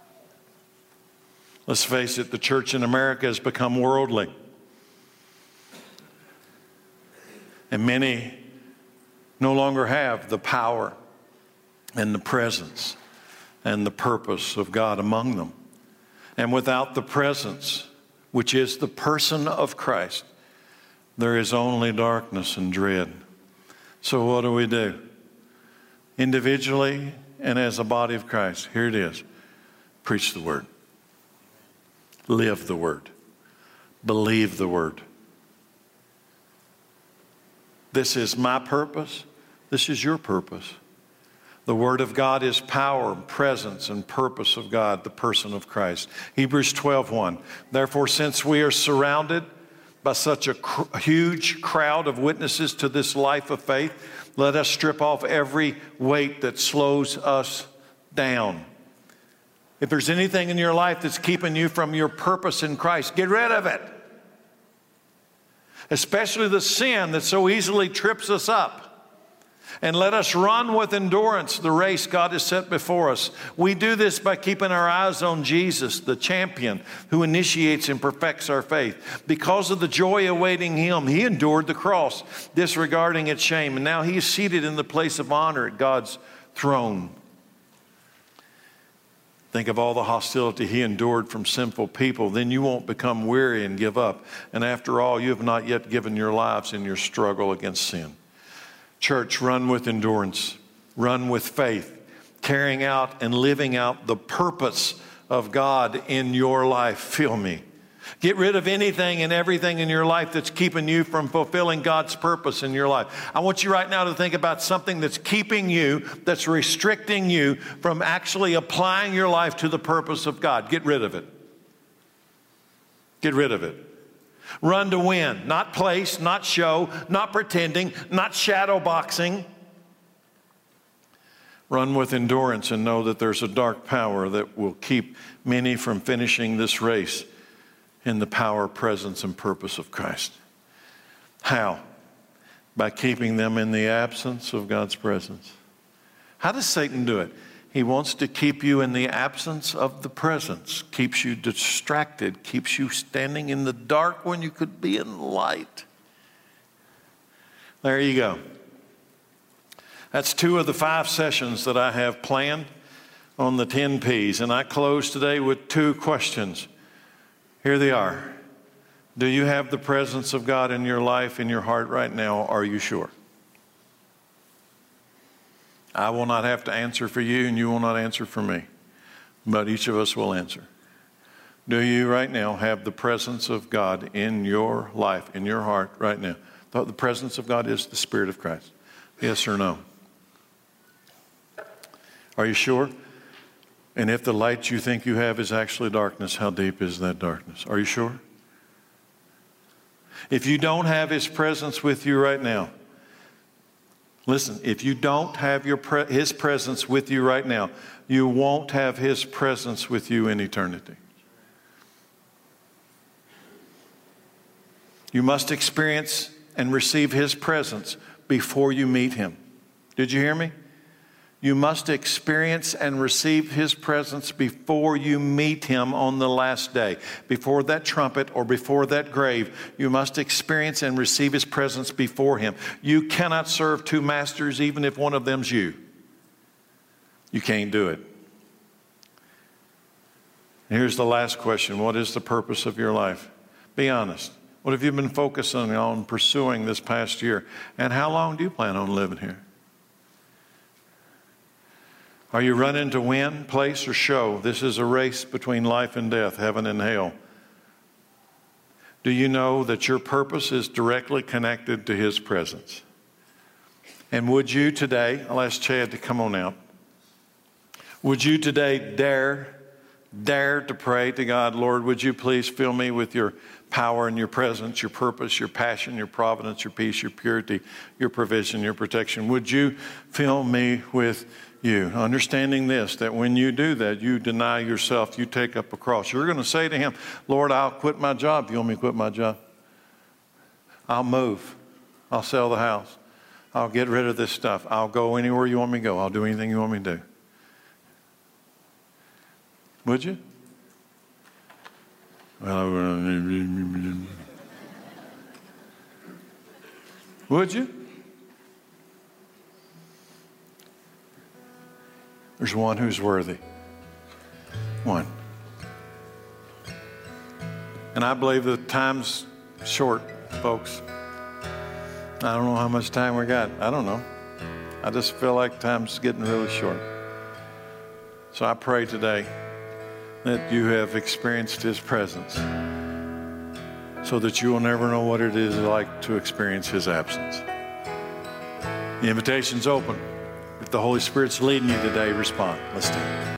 Let's face it, the church in America has become worldly. And many no longer have the power and the presence and the purpose of God among them. And without the presence, which is the person of Christ, there is only darkness and dread. So what do we do? Individually and as a body of Christ, here it is. Preach the word. Live the word. Believe the word. This is my purpose. This is your purpose. The Word of God is power, presence, and purpose of God, the person of Christ. Hebrews twelve one. Therefore, since we are surrounded by such a cr- huge crowd of witnesses to this life of faith, let us strip off every weight that slows us down. If there's anything in your life that's keeping you from your purpose in Christ, get rid of it. Especially the sin that so easily trips us up. And let us run with endurance the race God has set before us. We do this by keeping our eyes on Jesus, the champion, who initiates and perfects our faith. Because of the joy awaiting him, he endured the cross, disregarding its shame. And now he is seated in the place of honor at God's throne. Think of all the hostility he endured from sinful people. Then you won't become weary and give up. And after all, you have not yet given your lives in your struggle against sin. Church, run with endurance, run with faith, carrying out and living out the purpose of God in your life. Feel me. Get rid of anything and everything in your life that's keeping you from fulfilling God's purpose in your life. I want you right now to think about something that's keeping you, that's restricting you from actually applying your life to the purpose of God. Get rid of it. Get rid of it. Run to win, not place, not show, not pretending, not shadow boxing. Run with endurance and know that there's a dark power that will keep many from finishing this race in the power, presence, and purpose of Christ. How? By keeping them in the absence of God's presence. How does Satan do it? He wants to keep you in the absence of the presence, keeps you distracted, keeps you standing in the dark when you could be in light. There you go. That's two of the five sessions that I have planned on the ten P's. And I close today with two questions. Here they are. Do you have the presence of God in your life, in your heart right now? Are you sure? I will not have to answer for you, and you will not answer for me. But each of us will answer. Do you right now have the presence of God in your life, in your heart right now? The presence of God is the Spirit of Christ. Yes or no? Are you sure? And if the light you think you have is actually darkness, how deep is that darkness? Are you sure? If you don't have His presence with you right now, listen, if you don't have your pre- His presence with you right now, you won't have His presence with you in eternity. You must experience and receive His presence before you meet Him. Did you hear me? You must experience and receive His presence before you meet Him on the last day. Before that trumpet or before that grave, you must experience and receive His presence before Him. You cannot serve two masters, even if one of them's you. You can't do it. And here's the last question. What is the purpose of your life? Be honest. What have you been focusing on pursuing this past year? And how long do you plan on living here? Are you running to win, place, or show? This is a race between life and death, heaven and hell. Do you know that your purpose is directly connected to His presence? And would you today, I'll ask Chad to come on out. Would you today dare, dare to pray to God, Lord, would you please fill me with your power and your presence, your purpose, your passion, your providence, your peace, your purity, your provision, your protection. Would you fill me with you? Understanding this, that when you do that, you deny yourself, you take up a cross. You're going to say to Him, Lord, I'll quit my job. You want me to quit my job? I'll move. I'll sell the house. I'll get rid of this stuff. I'll go anywhere you want me to go. I'll do anything you want me to do. Would you? Well, would you? There's one who's worthy. One. And I believe the time's short, folks. I don't know how much time we got. I don't know. I just feel like time's getting really short. So I pray today that you have experienced His presence so that you will never know what it is like to experience His absence. The invitation's open. If the Holy Spirit's leading you today, respond. Let's stand.